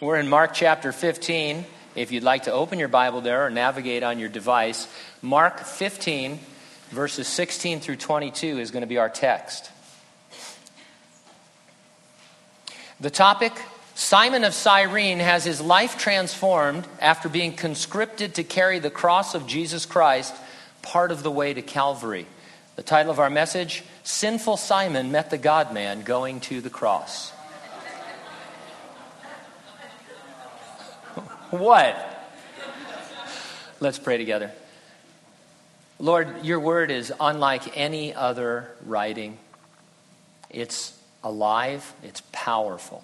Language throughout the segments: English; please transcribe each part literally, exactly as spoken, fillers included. We're in Mark chapter fifteen. If you'd like to open your Bible there or navigate on your device, Mark fifteen, verses sixteen through twenty-two is going to be our text. The topic, Simon of Cyrene has his life transformed after being conscripted to carry the cross of Jesus Christ part of the way to Calvary. The title of our message, Sinful Simon Met the God-Man Going to the Cross. What? Let's pray together. Lord, your word is unlike any other writing. It's alive, it's powerful.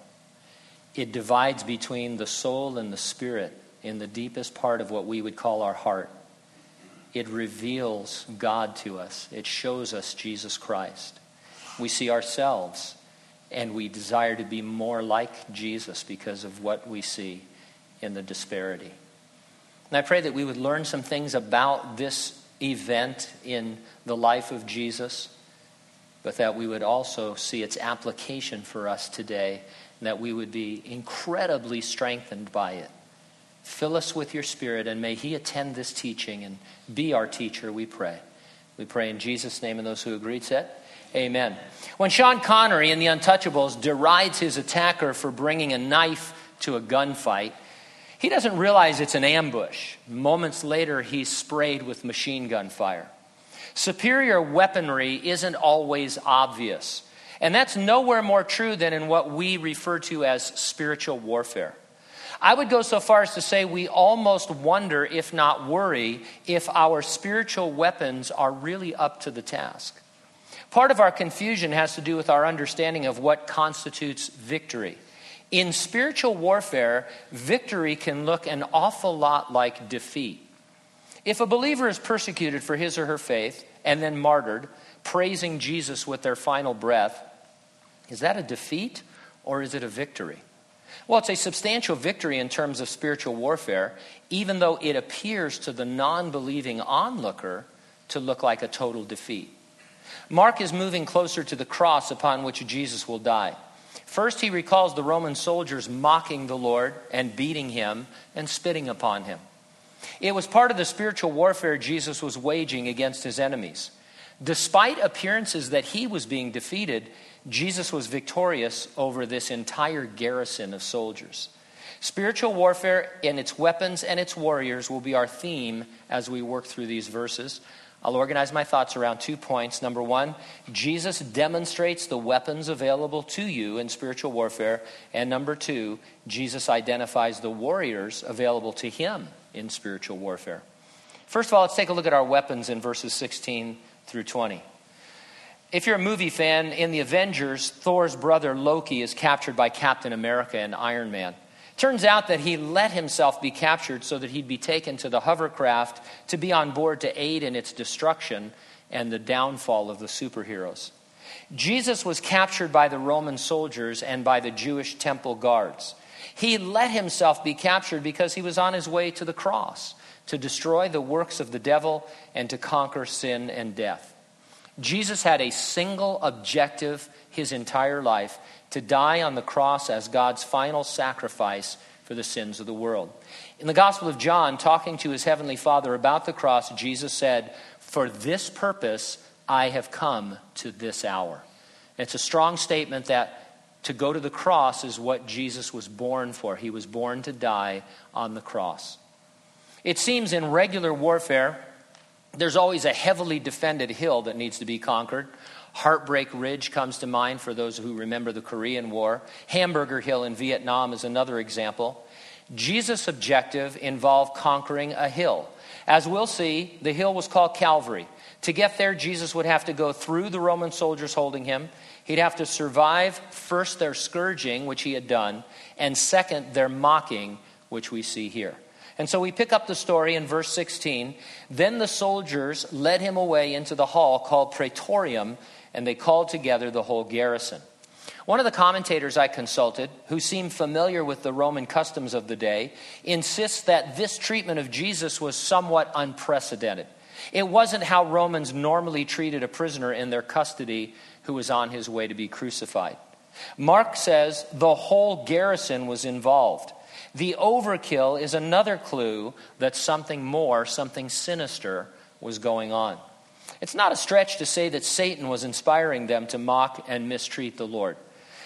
It divides between the soul and the spirit in the deepest part of what we would call our heart. It reveals God to us. It shows us Jesus Christ. We see ourselves, and we desire to be more like Jesus because of what we see in the disparity. And I pray that we would learn some things about this event in the life of Jesus, but that we would also see its application for us today, and that we would be incredibly strengthened by it. Fill us with your Spirit, and may he attend this teaching and be our teacher, we pray. We pray in Jesus' name, and those who agreed said, amen. When Sean Connery in The Untouchables derides his attacker for bringing a knife to a gunfight, he doesn't realize it's an ambush. Moments later, he's sprayed with machine gun fire. Superior weaponry isn't always obvious. And that's nowhere more true than in what we refer to as spiritual warfare. I would go so far as to say we almost wonder, if not worry, if our spiritual weapons are really up to the task. Part of our confusion has to do with our understanding of what constitutes victory. In spiritual warfare, victory can look an awful lot like defeat. If a believer is persecuted for his or her faith and then martyred, praising Jesus with their final breath, is that a defeat or is it a victory? Well, it's a substantial victory in terms of spiritual warfare, even though it appears to the non-believing onlooker to look like a total defeat. Mark is moving closer to the cross upon which Jesus will die. First, he recalls the Roman soldiers mocking the Lord and beating him and spitting upon him. It was part of the spiritual warfare Jesus was waging against his enemies. Despite appearances that he was being defeated, Jesus was victorious over this entire garrison of soldiers. Spiritual warfare and its weapons and its warriors will be our theme as we work through these verses. I'll organize my thoughts around two points. Number one, Jesus demonstrates the weapons available to you in spiritual warfare. And number two, Jesus identifies the warriors available to him in spiritual warfare. First of all, let's take a look at our weapons in verses sixteen through twenty. If you're a movie fan, in The Avengers, Thor's brother Loki is captured by Captain America and Iron Man. Turns out that he let himself be captured so that he'd be taken to the hovercraft to be on board to aid in its destruction and the downfall of the superheroes. Jesus was captured by the Roman soldiers and by the Jewish temple guards. He let himself be captured because he was on his way to the cross to destroy the works of the devil and to conquer sin and death. Jesus had a single objective his entire life, to die on the cross as God's final sacrifice for the sins of the world. In the Gospel of John, talking to his heavenly Father about the cross, Jesus said, "For this purpose I have come to this hour." And it's a strong statement that to go to the cross is what Jesus was born for. He was born to die on the cross. It seems in regular warfare, there's always a heavily defended hill that needs to be conquered. Heartbreak Ridge comes to mind for those who remember the Korean War. Hamburger Hill in Vietnam is another example. Jesus' objective involved conquering a hill. As we'll see, the hill was called Calvary. To get there, Jesus would have to go through the Roman soldiers holding him. He'd have to survive first their scourging, which he had done, and second their mocking, which we see here. And so we pick up the story in verse sixteen. Then the soldiers led him away into the hall called Praetorium, and they called together the whole garrison. One of the commentators I consulted, who seemed familiar with the Roman customs of the day, insists that this treatment of Jesus was somewhat unprecedented. It wasn't how Romans normally treated a prisoner in their custody who was on his way to be crucified. Mark says the whole garrison was involved. The overkill is another clue that something more, something sinister was going on. It's not a stretch to say that Satan was inspiring them to mock and mistreat the Lord.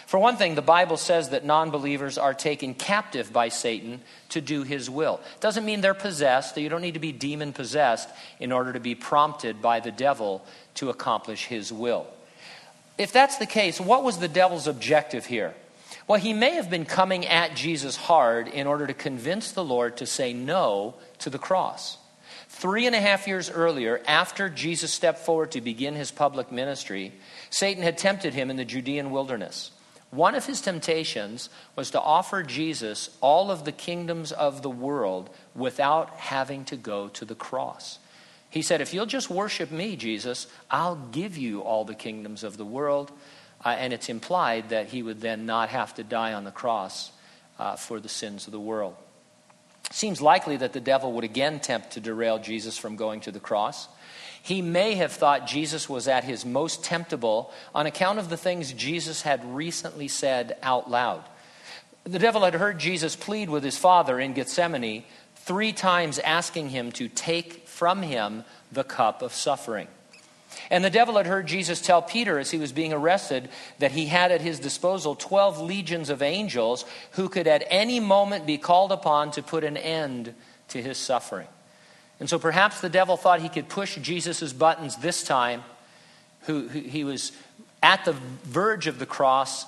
For one thing, the Bible says that non-believers are taken captive by Satan to do his will. It doesn't mean they're possessed. You don't need to be demon-possessed in order to be prompted by the devil to accomplish his will. If that's the case, what was the devil's objective here? Well, he may have been coming at Jesus hard in order to convince the Lord to say no to the cross. Three and a half years earlier, after Jesus stepped forward to begin his public ministry, Satan had tempted him in the Judean wilderness. One of his temptations was to offer Jesus all of the kingdoms of the world without having to go to the cross. He said, if you'll just worship me, Jesus, I'll give you all the kingdoms of the world. Uh, and it's implied that he would then not have to die on the cross uh, for the sins of the world. Seems likely that the devil would again tempt to derail Jesus from going to the cross. He may have thought Jesus was at his most temptable on account of the things Jesus had recently said out loud. The devil had heard Jesus plead with his Father in Gethsemane, three times asking him to take from him the cup of suffering. And the devil had heard Jesus tell Peter as he was being arrested that he had at his disposal twelve legions of angels who could at any moment be called upon to put an end to his suffering. And so perhaps the devil thought he could push Jesus' buttons this time. Who, who he was at the verge of the cross,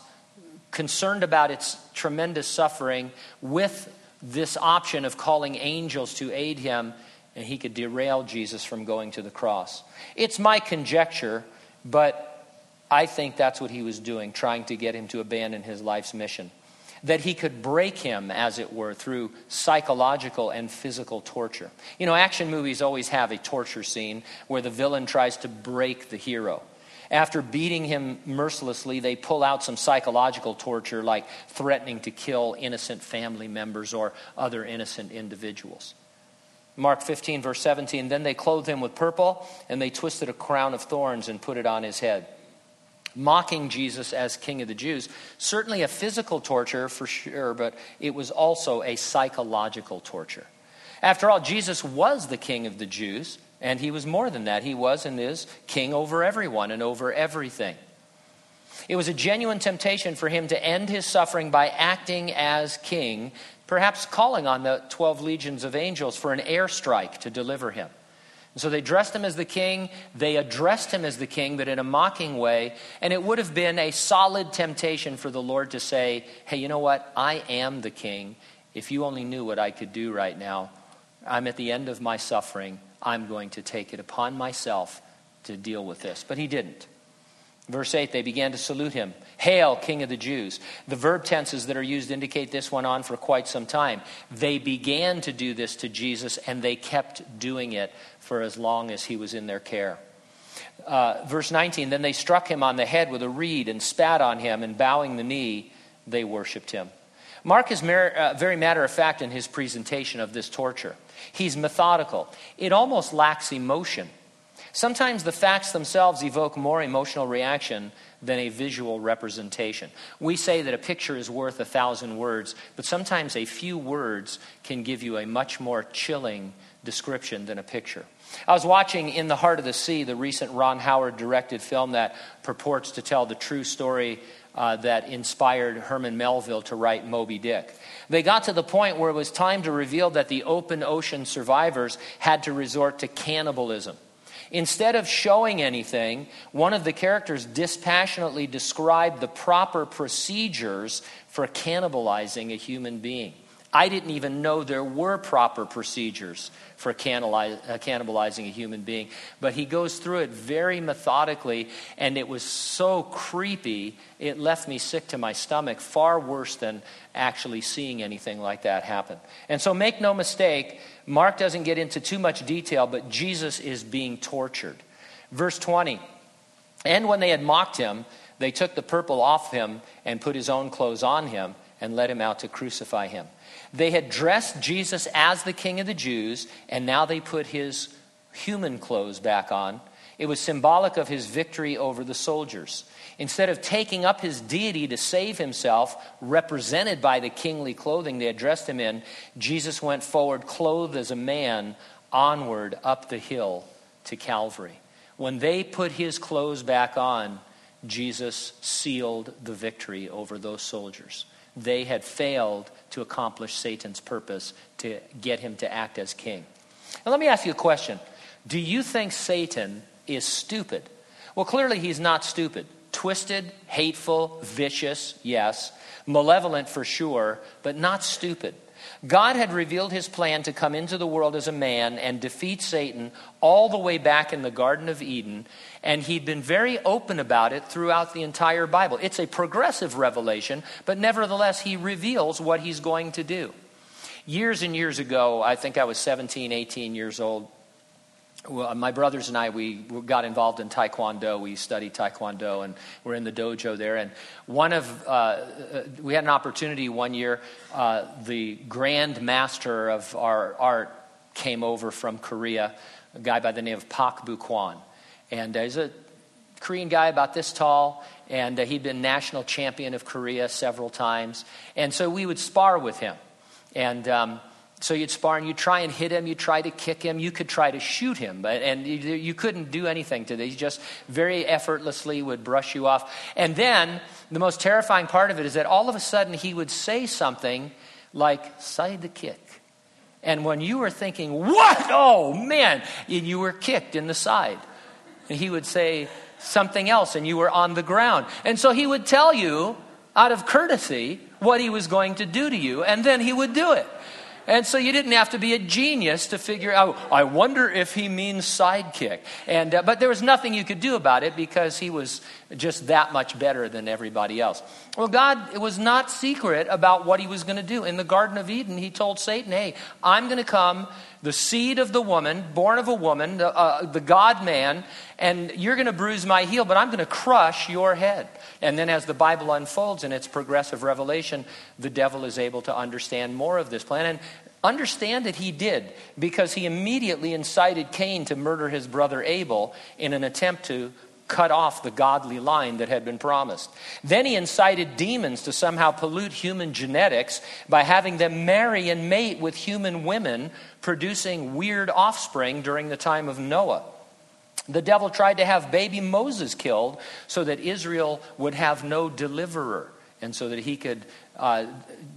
concerned about its tremendous suffering, with this option of calling angels to aid him, and he could derail Jesus from going to the cross. It's my conjecture, but I think that's what he was doing, trying to get him to abandon his life's mission. That he could break him, as it were, through psychological and physical torture. You know, action movies always have a torture scene where the villain tries to break the hero. After beating him mercilessly, they pull out some psychological torture, like threatening to kill innocent family members or other innocent individuals. Mark fifteen, verse seventeen, then they clothed him with purple, and they twisted a crown of thorns and put it on his head. Mocking Jesus as King of the Jews, certainly a physical torture for sure, but it was also a psychological torture. After all, Jesus was the King of the Jews, and he was more than that. He was and is king over everyone and over everything. It was a genuine temptation for him to end his suffering by acting as king, perhaps calling on the twelve legions of angels for an airstrike to deliver him. And so they dressed him as the king, they addressed him as the king, but in a mocking way, and it would have been a solid temptation for the Lord to say, hey, you know what, I am the king. If you only knew what I could do right now, I'm at the end of my suffering, I'm going to take it upon myself to deal with this. But he didn't. Verse eight, they began to salute him. Hail, King of the Jews. The verb tenses that are used indicate this went on for quite some time. They began to do this to Jesus, and they kept doing it for as long as he was in their care. Uh, verse nineteen, then they struck him on the head with a reed and spat on him, and bowing the knee, they worshipped him. Mark is mer- uh, very matter-of-fact in his presentation of this torture. He's methodical. It almost lacks emotion. Sometimes the facts themselves evoke more emotional reaction than a visual representation. We say that a picture is worth a thousand words, but sometimes a few words can give you a much more chilling description than a picture. I was watching In the Heart of the Sea, the recent Ron Howard-directed film that purports to tell the true story uh, that inspired Herman Melville to write Moby Dick. They got to the point where it was time to reveal that the open ocean survivors had to resort to cannibalism. Instead of showing anything, one of the characters dispassionately described the proper procedures for cannibalizing a human being. I didn't even know there were proper procedures for cannibalizing a human being, but he goes through it very methodically, and it was so creepy, it left me sick to my stomach, far worse than actually seeing anything like that happen. And so make no mistake, Mark doesn't get into too much detail, but Jesus is being tortured. Verse twenty, and when they had mocked him, they took the purple off him and put his own clothes on him and led him out to crucify him. They had dressed Jesus as the King of the Jews, and now they put his human clothes back on. It was symbolic of his victory over the soldiers. Instead of taking up his deity to save himself, represented by the kingly clothing they had dressed him in, Jesus went forward clothed as a man onward up the hill to Calvary. When they put his clothes back on, Jesus sealed the victory over those soldiers. They had failed to accomplish Satan's purpose to get him to act as king. Now let me ask you a question. Do you think Satan is stupid? Well, clearly he's not stupid. Twisted, hateful, vicious, yes. Malevolent for sure, but not stupid. God had revealed his plan to come into the world as a man and defeat Satan all the way back in the Garden of Eden, and he'd been very open about it throughout the entire Bible. It's a progressive revelation, but nevertheless, he reveals what he's going to do. Years and years ago, I think I was seventeen, eighteen years old, well, my brothers and I, we got involved in Taekwondo. We studied Taekwondo, and we're in the dojo there. And one of, uh, we had an opportunity one year. Uh, the grand master of our art came over from Korea, a guy by the name of Pak Bu Kwon. And he's a Korean guy about this tall, and he'd been national champion of Korea several times. And so we would spar with him. And um So you'd spar and you'd try and hit him, you'd try to kick him, you could try to shoot him, but and you, you couldn't do anything to this. He just very effortlessly would brush you off. And then the most terrifying part of it is that all of a sudden he would say something like, "Side the kick." And when you were thinking, "What? Oh man," and you were kicked in the side. And he would say something else and you were on the ground. And so he would tell you out of courtesy what he was going to do to you, and then he would do it. And so you didn't have to be a genius to figure out, I wonder if he means sidekick. And, uh, but there was nothing you could do about it because he was just that much better than everybody else. Well, God was not secret about what he was going to do. In the Garden of Eden, he told Satan, hey, I'm going to come, the seed of the woman, born of a woman, the, uh, the God-man, and you're going to bruise my heel, but I'm going to crush your head. And then as the Bible unfolds in its progressive revelation, the devil is able to understand more of this plan. And understand that he did, because he immediately incited Cain to murder his brother Abel in an attempt to cut off the godly line that had been promised. Then he incited demons to somehow pollute human genetics by having them marry and mate with human women, producing weird offspring during the time of Noah. The devil tried to have baby Moses killed so that Israel would have no deliverer and so that he could uh,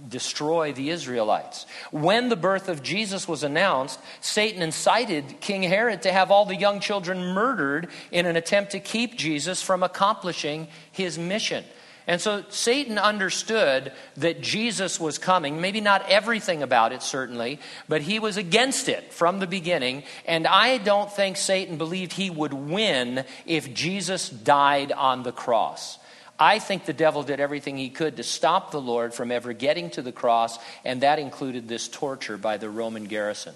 destroy the Israelites. When the birth of Jesus was announced, Satan incited King Herod to have all the young children murdered in an attempt to keep Jesus from accomplishing his mission. And so Satan understood that Jesus was coming, maybe not everything about it, certainly, but he was against it from the beginning. And I don't think Satan believed he would win if Jesus died on the cross. I think the devil did everything he could to stop the Lord from ever getting to the cross, and that included this torture by the Roman garrison.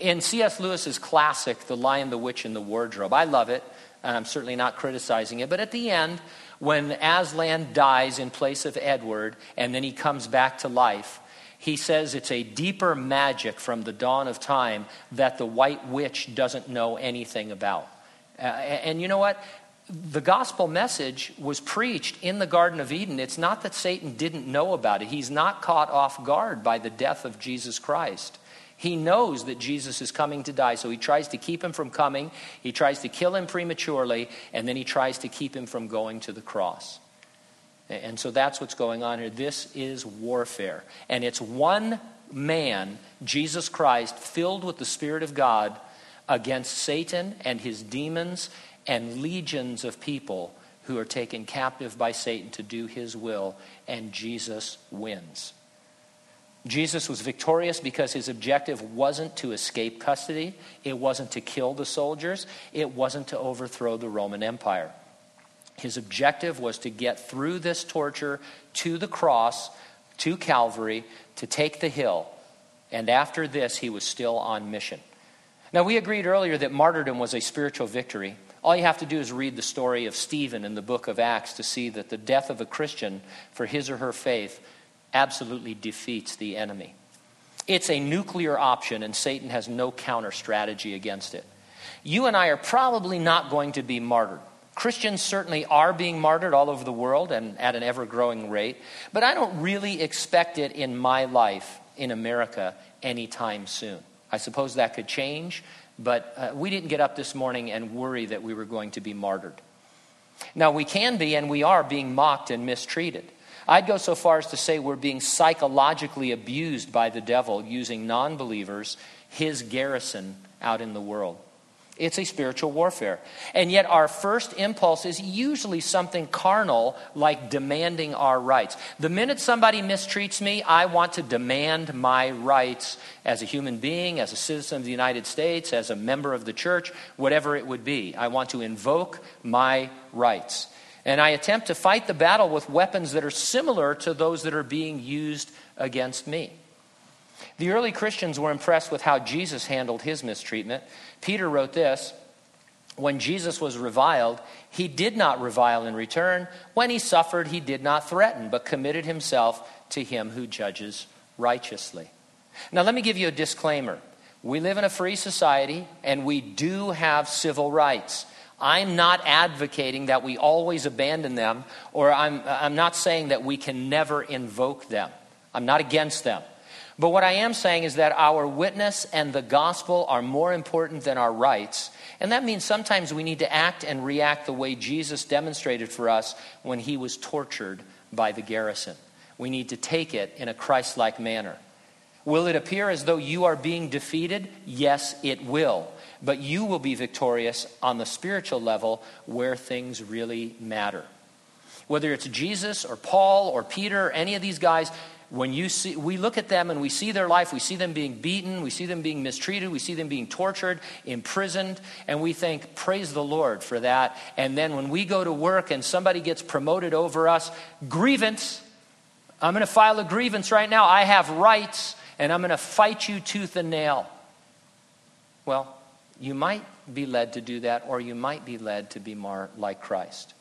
In C S Lewis's classic, The Lion, the Witch, and the Wardrobe, I love it, and I'm certainly not criticizing it, but at the end, when Aslan dies in place of Edward, and then he comes back to life, he says it's a deeper magic from the dawn of time that the white witch doesn't know anything about. Uh, and you know what? The gospel message was preached in the Garden of Eden. It's not that Satan didn't know about it. He's not caught off guard by the death of Jesus Christ. He knows that Jesus is coming to die, so he tries to keep him from coming. He tries to kill him prematurely, and then he tries to keep him from going to the cross. And so that's what's going on here. This is warfare. And it's one man, Jesus Christ, filled with the Spirit of God, against Satan and his demons and legions of people who are taken captive by Satan to do his will, and Jesus wins. Jesus was victorious because his objective wasn't to escape custody. It wasn't to kill the soldiers. It wasn't to overthrow the Roman Empire. His objective was to get through this torture to the cross, to Calvary, to take the hill. And after this, he was still on mission. Now, we agreed earlier that martyrdom was a spiritual victory. All you have to do is read the story of Stephen in the book of Acts to see that the death of a Christian for his or her faith absolutely defeats the enemy. It's a nuclear option, and Satan has no counter strategy against it. you and I are probably not going to be martyred. Christians certainly are being martyred all over the world and at an ever-growing rate, but I don't really expect it in my life in America anytime soon. I suppose that could change, but uh, we didn't get up this morning and worry that we were going to be martyred. Now, we can be, and we are, being mocked and mistreated. I'd go so far as to say we're being psychologically abused by the devil using non-believers, his garrison out in the world. It's a spiritual warfare. And yet our first impulse is usually something carnal, like demanding our rights. The minute somebody mistreats me, I want to demand my rights as a human being, as a citizen of the United States, as a member of the church, whatever it would be. I want to invoke my rights. And I attempt to fight the battle with weapons that are similar to those that are being used against me. The early Christians were impressed with how Jesus handled his mistreatment. Peter wrote this: when Jesus was reviled, he did not revile in return. When he suffered, he did not threaten, but committed himself to him who judges righteously. Now, let me give you a disclaimer. We live in a free society, and we do have civil rights. I'm not advocating that we always abandon them, or I'm, I'm not saying that we can never invoke them. I'm not against them. But what I am saying is that our witness and the gospel are more important than our rights. And that means sometimes we need to act and react the way Jesus demonstrated for us when he was tortured by the garrison. We need to take it in a Christ-like manner. Will it appear as though you are being defeated? Yes, it will. But you will be victorious on the spiritual level where things really matter. Whether it's Jesus or Paul or Peter or any of these guys, when you see, we look at them and we see their life, we see them being beaten, we see them being mistreated, we see them being tortured, imprisoned, and we think, praise the Lord for that. And then when we go to work and somebody gets promoted over us, grievance, I'm going to file a grievance right now. I have rights, and I'm going to fight you tooth and nail. Well, you might be led to do that, or you might be led to be more like Christ.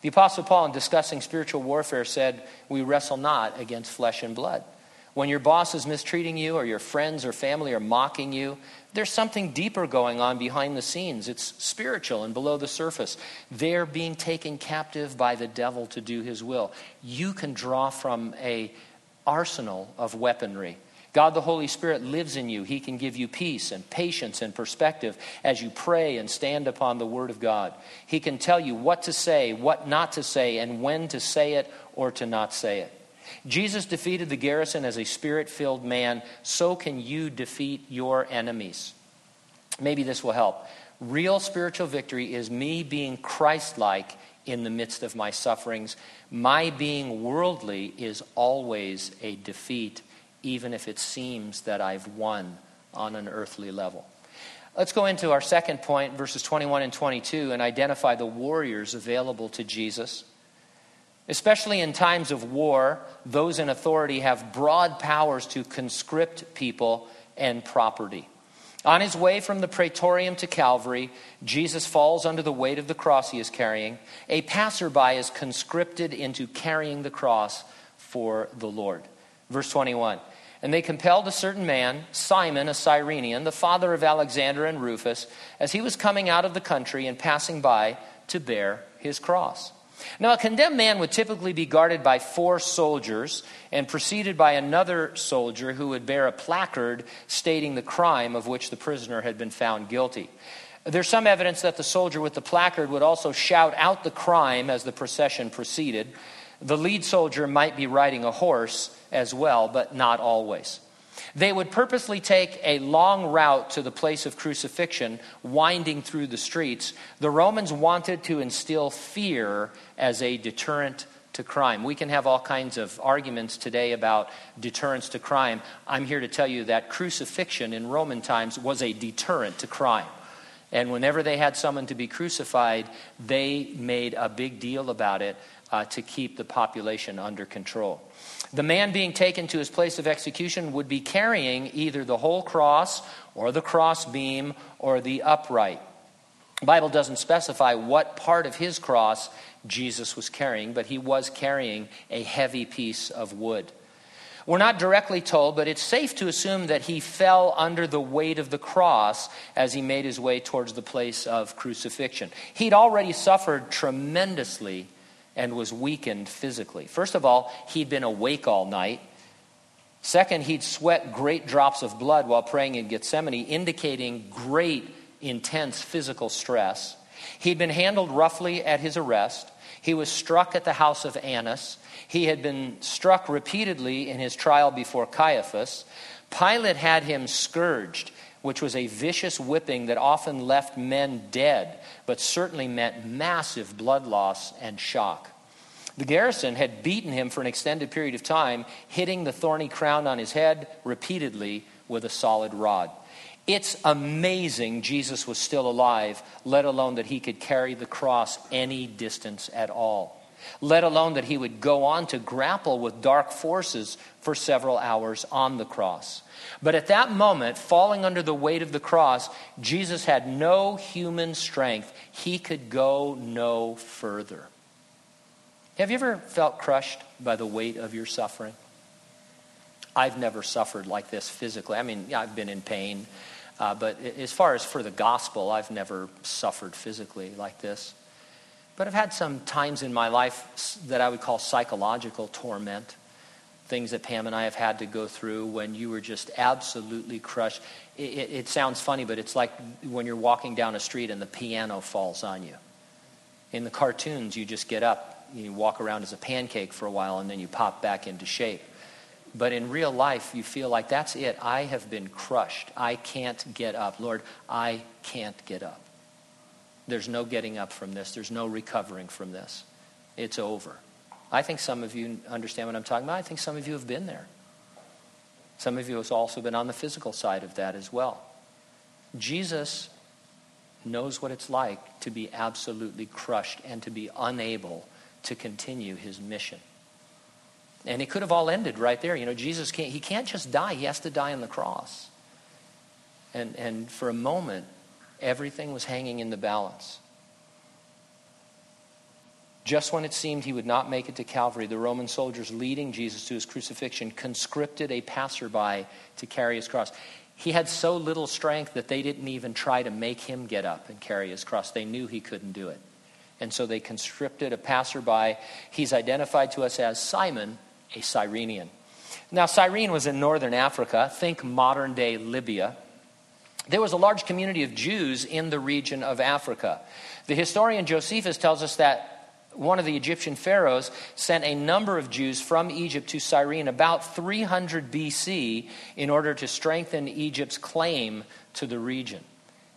The Apostle Paul, in discussing spiritual warfare, said, we wrestle not against flesh and blood. When your boss is mistreating you, or your friends or family are mocking you, there's something deeper going on behind the scenes. It's spiritual and below the surface. They're being taken captive by the devil to do his will. You can draw from an arsenal of weaponry. God the Holy Spirit lives in you. He can give you peace and patience and perspective as you pray and stand upon the Word of God. He can tell you what to say, what not to say, and when to say it or to not say it. Jesus defeated the garrison as a spirit-filled man. So can you defeat your enemies. Maybe this will help. Real spiritual victory is me being Christ-like in the midst of my sufferings. My being worldly is always a defeat, even if it seems that I've won on an earthly level. Let's go into our second point, verses twenty-one and twenty-two, and identify the warriors available to Jesus. Especially in times of war, those in authority have broad powers to conscript people and property. On his way from the Praetorium to Calvary, Jesus falls under the weight of the cross he is carrying. A passerby is conscripted into carrying the cross for the Lord. Verse twenty-one, and they compelled a certain man, Simon, a Cyrenian, the father of Alexander and Rufus, as he was coming out of the country and passing by, to bear his cross. Now, a condemned man would typically be guarded by four soldiers and preceded by another soldier who would bear a placard stating the crime of which the prisoner had been found guilty. There's some evidence that the soldier with the placard would also shout out the crime as the procession proceeded. The lead soldier might be riding a horse as well, but not always. They would purposely take a long route to the place of crucifixion, winding through the streets. The Romans wanted to instill fear as a deterrent to crime. We can have all kinds of arguments today about deterrence to crime. I'm here to tell you that crucifixion in Roman times was a deterrent to crime. And whenever they had someone to be crucified, they made a big deal about it Uh, to keep the population under control. The man being taken to his place of execution would be carrying either the whole cross or the cross beam or the upright. The Bible doesn't specify what part of his cross Jesus was carrying, but he was carrying a heavy piece of wood. We're not directly told, but it's safe to assume that he fell under the weight of the cross as he made his way towards the place of crucifixion. He'd already suffered tremendously and was weakened physically. First of all, he'd been awake all night. Second, he'd sweat great drops of blood while praying in Gethsemane, indicating great, intense physical stress. He'd been handled roughly at his arrest. He was struck at the house of Annas. He had been struck repeatedly in his trial before Caiaphas. Pilate had him scourged, which was a vicious whipping that often left men dead, but certainly meant massive blood loss and shock. The garrison had beaten him for an extended period of time, hitting the thorny crown on his head repeatedly with a solid rod. It's amazing Jesus was still alive, let alone that he could carry the cross any distance at all, let alone that he would go on to grapple with dark forces for several hours on the cross. But at that moment, falling under the weight of the cross, Jesus had no human strength. He could go no further. Have you ever felt crushed by the weight of your suffering? I've never suffered like this physically. I mean, I've been in pain. Uh, but as far as for the gospel, I've never suffered physically like this. But I've had some times in my life that I would call psychological torment, things that Pam and I have had to go through when you were just absolutely crushed. It, it, it sounds funny, but it's like when you're walking down a street and the piano falls on you. In the cartoons, you just get up, you walk around as a pancake for a while, and then you pop back into shape. But in real life, you feel like that's it. I have been crushed. I can't get up. Lord, I can't get up. There's no getting up from this. There's no recovering from this. It's over. I think some of you understand what I'm talking about. I think some of you have been there. Some of you have also been on the physical side of that as well. Jesus knows what it's like to be absolutely crushed and to be unable to continue his mission. And it could have all ended right there. You know, Jesus can't, he can't just die. He has to die on the cross. And and for a moment, everything was hanging in the balance. Just when it seemed he would not make it to Calvary, the Roman soldiers leading Jesus to his crucifixion conscripted a passerby to carry his cross. He had so little strength that they didn't even try to make him get up and carry his cross. They knew he couldn't do it. And so they conscripted a passerby. He's identified to us as Simon, a Cyrenian. Now, Cyrene was in northern Africa. Think modern-day Libya. There was a large community of Jews in the region of Africa. The historian Josephus tells us that one of the Egyptian pharaohs sent a number of Jews from Egypt to Cyrene about three hundred B C in order to strengthen Egypt's claim to the region.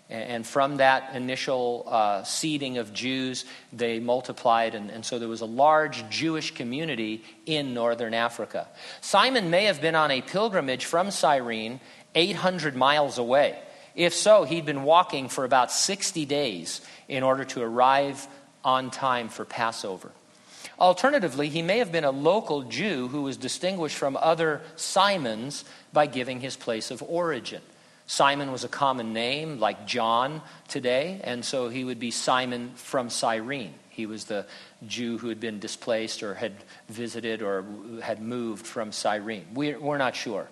And from that initial uh, seeding of Jews, they multiplied. And, and so there was a large Jewish community in northern Africa. Simon may have been on a pilgrimage from Cyrene eight hundred miles away. If so, he'd been walking for about sixty days in order to arrive on time for Passover. Alternatively, he may have been a local Jew who was distinguished from other Simons by giving his place of origin. Simon was a common name, like John today, and so he would be Simon from Cyrene. He was the Jew who had been displaced or had visited or had moved from Cyrene. We're, we're not sure.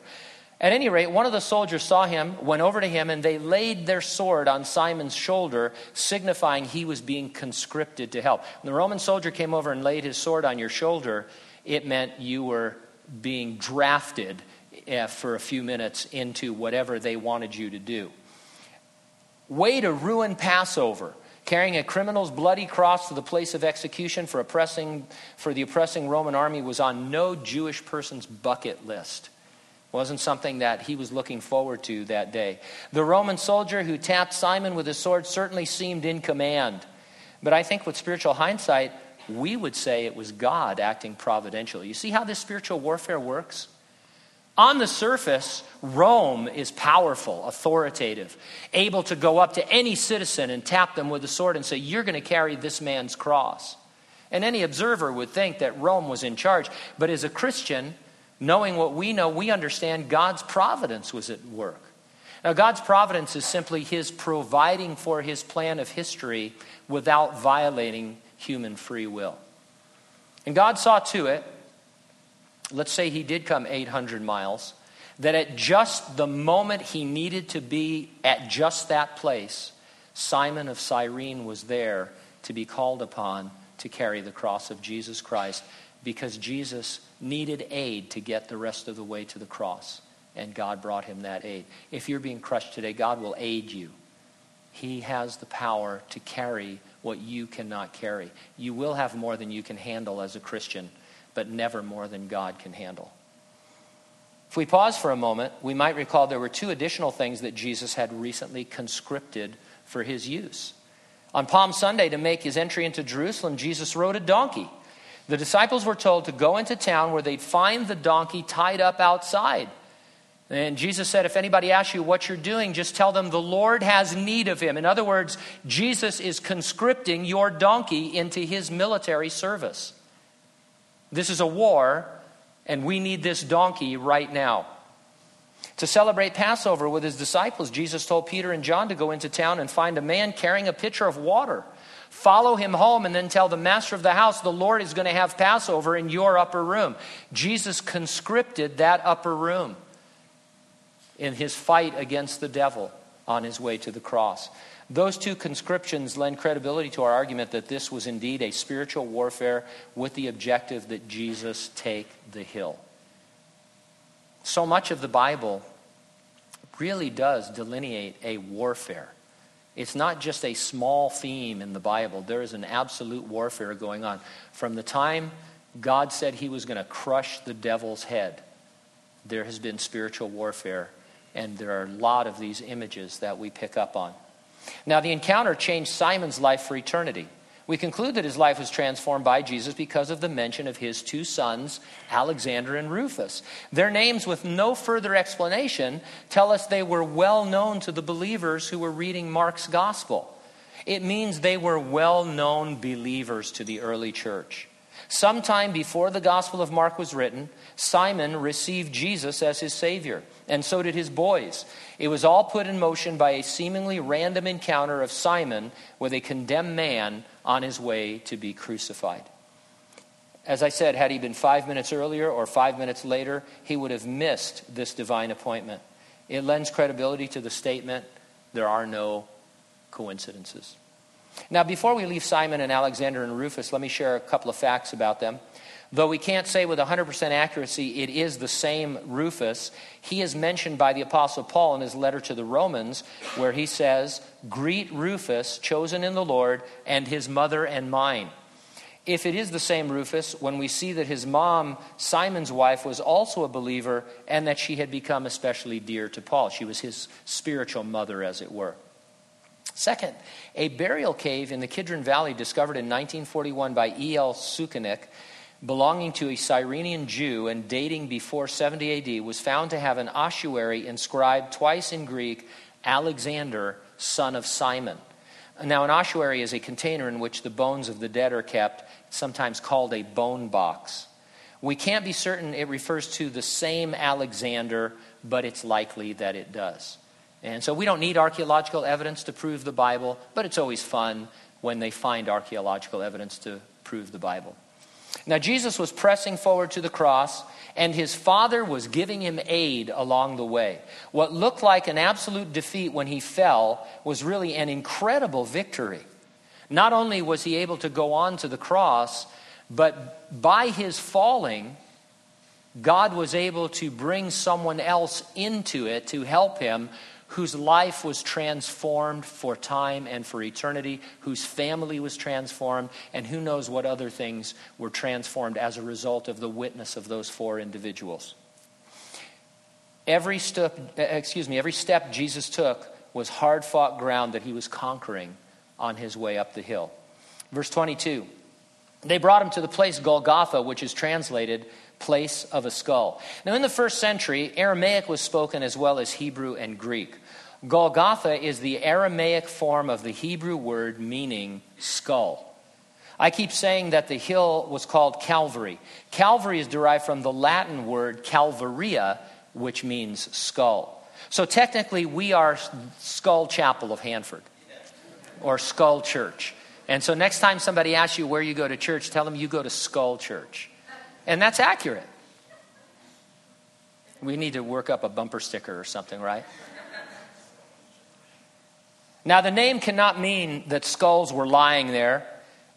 At any rate, one of the soldiers saw him, went over to him, and they laid their sword on Simon's shoulder, signifying he was being conscripted to help. When the Roman soldier came over and laid his sword on your shoulder, it meant you were being drafted for a few minutes into whatever they wanted you to do. Way to ruin Passover, carrying a criminal's bloody cross to the place of execution for oppressing for the oppressing Roman army was on no Jewish person's bucket list. Wasn't something that he was looking forward to that day. The Roman soldier who tapped Simon with his sword certainly seemed in command. But I think with spiritual hindsight, we would say it was God acting providentially. You see how this spiritual warfare works? On the surface, Rome is powerful, authoritative, able to go up to any citizen and tap them with a sword and say, "You're going to carry this man's cross." And any observer would think that Rome was in charge. But as a Christian, knowing what we know, we understand God's providence was at work. Now, God's providence is simply his providing for his plan of history without violating human free will. And God saw to it let's say he did come eight hundred miles, that at just the moment he needed to be at just that place, Simon of Cyrene was there to be called upon to carry the cross of Jesus Christ, because Jesus needed aid to get the rest of the way to the cross, and God brought him that aid. If you're being crushed today, God will aid you. He has the power to carry what you cannot carry. You will have more than you can handle as a Christian, but never more than God can handle. If we pause for a moment, we might recall there were two additional things that Jesus had recently conscripted for his use. On Palm Sunday, to make his entry into Jerusalem, Jesus rode a donkey. The disciples were told to go into town where they'd find the donkey tied up outside. And Jesus said, if anybody asks you what you're doing, just tell them the Lord has need of him. In other words, Jesus is conscripting your donkey into his military service. This is a war, and we need this donkey right now. To celebrate Passover with his disciples, Jesus told Peter and John to go into town and find a man carrying a pitcher of water. Follow him home and then tell the master of the house, the Lord is going to have Passover in your upper room. Jesus conscripted that upper room in his fight against the devil on his way to the cross. Those two conscriptions lend credibility to our argument that this was indeed a spiritual warfare with the objective that Jesus take the hill. So much of the Bible really does delineate a warfare. It's not just a small theme in the Bible. There is an absolute warfare going on. From the time God said he was going to crush the devil's head, there has been spiritual warfare, and there are a lot of these images that we pick up on. Now, the encounter changed Simon's life for eternity. We conclude that his life was transformed by Jesus because of the mention of his two sons, Alexander and Rufus. Their names, with no further explanation, tell us they were well known to the believers who were reading Mark's gospel. It means they were well-known believers to the early church. Sometime before the Gospel of Mark was written, Simon received Jesus as his Savior, and so did his boys. It was all put in motion by a seemingly random encounter of Simon with a condemned man on his way to be crucified. As I said, had he been five minutes earlier or five minutes later, he would have missed this divine appointment. It lends credibility to the statement, there are no coincidences. Now, before we leave Simon and Alexander and Rufus, let me share a couple of facts about them. Though we can't say with one hundred percent accuracy it is the same Rufus, he is mentioned by the Apostle Paul in his letter to the Romans, where he says, greet Rufus, chosen in the Lord, and his mother and mine. If it is the same Rufus, when we see that his mom, Simon's wife, was also a believer, and that she had become especially dear to Paul. She was his spiritual mother, as it were. Second, a burial cave in the Kidron Valley discovered in nineteen forty-one by E. L. Sukenik, belonging to a Cyrenian Jew and dating before seventy A D, was found to have an ossuary inscribed twice in Greek, Alexander, son of Simon. Now, an ossuary is a container in which the bones of the dead are kept, sometimes called a bone box. We can't be certain it refers to the same Alexander, but it's likely that it does. And so we don't need archaeological evidence to prove the Bible, but it's always fun when they find archaeological evidence to prove the Bible. Now, Jesus was pressing forward to the cross, and his Father was giving him aid along the way. What looked like an absolute defeat when he fell was really an incredible victory. Not only was he able to go on to the cross, but by his falling, God was able to bring someone else into it to help him, whose life was transformed for time and for eternity, whose family was transformed, and who knows what other things were transformed as a result of the witness of those four individuals. Every step, excuse me, every step Jesus took was hard-fought ground that he was conquering on his way up the hill. Verse twenty-two, they brought him to the place Golgotha, which is translated place of a skull. Now, in the first century, Aramaic was spoken as well as Hebrew and Greek. Golgotha is the Aramaic form of the Hebrew word meaning skull. I keep saying that the hill was called Calvary. Calvary is derived from the Latin word Calvaria, which means skull. So technically, we are Skull Chapel of Hanford, or Skull Church. And so next time somebody asks you where you go to church, tell them you go to Skull Church. And that's accurate. We need to work up a bumper sticker or something, right? Now, the name cannot mean that skulls were lying there.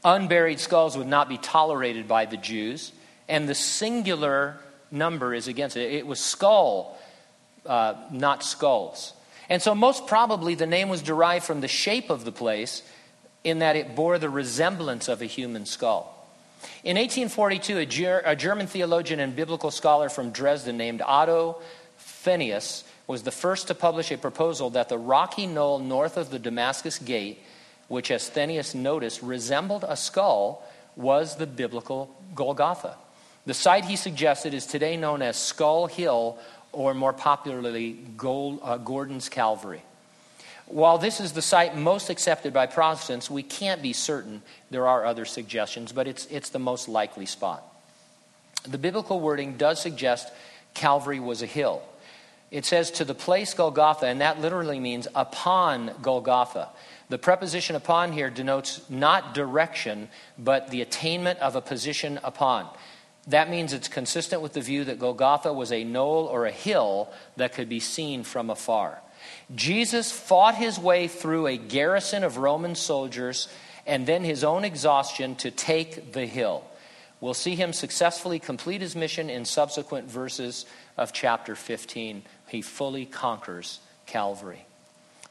Unburied skulls would not be tolerated by the Jews. And the singular number is against it. It was skull, uh, not skulls. And so most probably the name was derived from the shape of the place in that it bore the resemblance of a human skull. In eighteen forty-two, a, Ger- a German theologian and biblical scholar from Dresden named Otto Thenius was the first to publish a proposal that the rocky knoll north of the Damascus Gate, which as Thenius noticed resembled a skull, was the biblical Golgotha. The site he suggested is today known as Skull Hill, or more popularly, Gold, uh, Gordon's Calvary. While this is the site most accepted by Protestants, we can't be certain. There are other suggestions, but it's, it's the most likely spot. The biblical wording does suggest Calvary was a hill. It says to the place Golgotha, and that literally means upon Golgotha. The preposition upon here denotes not direction, but the attainment of a position upon. That means it's consistent with the view that Golgotha was a knoll or a hill that could be seen from afar. Jesus fought his way through a garrison of Roman soldiers and then his own exhaustion to take the hill. We'll see him successfully complete his mission in subsequent verses of chapter fifteen. He fully conquers Calvary.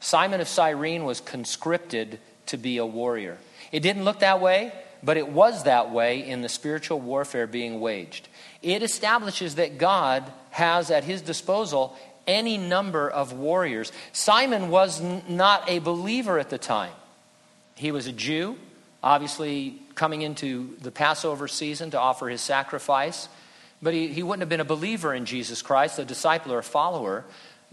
Simon of Cyrene was conscripted to be a warrior. It didn't look that way, but it was that way in the spiritual warfare being waged. It establishes that God has at his disposal any number of warriors. Simon was n- not a believer at the time. He was a Jew, obviously coming into the Passover season to offer his sacrifice. But he, he wouldn't have been a believer in Jesus Christ, a disciple or a follower.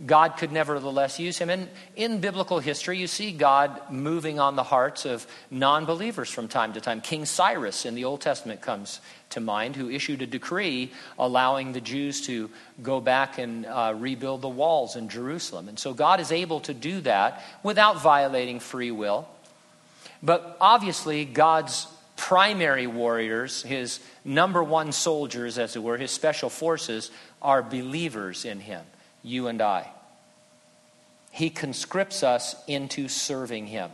God could nevertheless use him. And in biblical history, you see God moving on the hearts of non-believers from time to time. King Cyrus in the Old Testament comes to mind, who issued a decree allowing the Jews to go back and uh, rebuild the walls in Jerusalem. And so God is able to do that without violating free will. But obviously, God's primary warriors, his number one soldiers, as it were, his special forces, are believers in him. You and I. He conscripts us into serving him.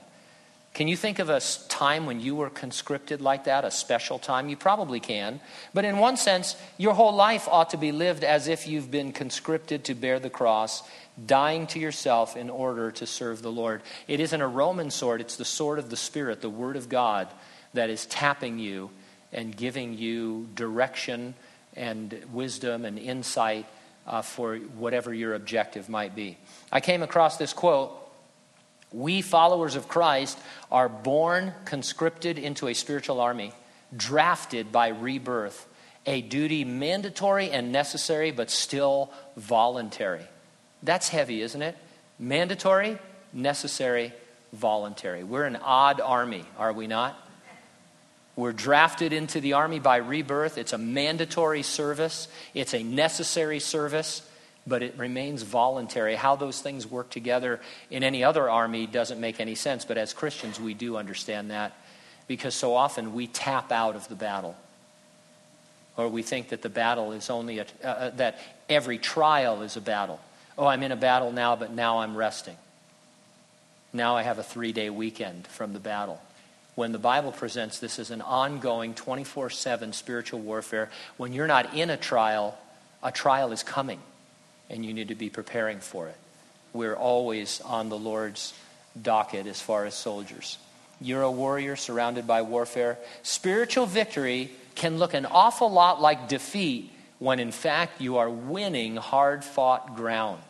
Can you think of a time when you were conscripted like that, a special time? You probably can. But in one sense, your whole life ought to be lived as if you've been conscripted to bear the cross, dying to yourself in order to serve the Lord. It isn't a Roman sword. It's the sword of the Spirit, the Word of God, that is tapping you and giving you direction and wisdom and insight Uh, for whatever your objective might be. I came across this quote: "We followers of Christ are born conscripted into a spiritual army, drafted by rebirth, a duty mandatory and necessary, but still voluntary." That's heavy, isn't it? Mandatory, necessary, voluntary. We're an odd army, are we not? We're drafted into the army by rebirth. It's a mandatory service. It's a necessary service, but it remains voluntary. How those things work together in any other army doesn't make any sense, but as Christians, we do understand that because so often we tap out of the battle, or we think that the battle is only, a, uh, that every trial is a battle. Oh, I'm in a battle now, but now I'm resting. Now I have a three-day weekend from the battle. When the Bible presents this as an ongoing twenty-four seven spiritual warfare, when you're not in a trial, a trial is coming, and you need to be preparing for it. We're always on the Lord's docket as far as soldiers. You're a warrior surrounded by warfare. Spiritual victory can look an awful lot like defeat when, in fact, you are winning hard-fought ground.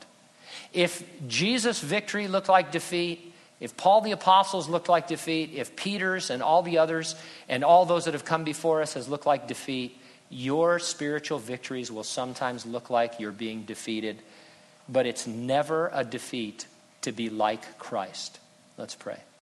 If Jesus' victory looked like defeat, if Paul the apostles looked like defeat, if Peter's and all the others and all those that have come before us has looked like defeat, your spiritual victories will sometimes look like you're being defeated, but it's never a defeat to be like Christ. Let's pray.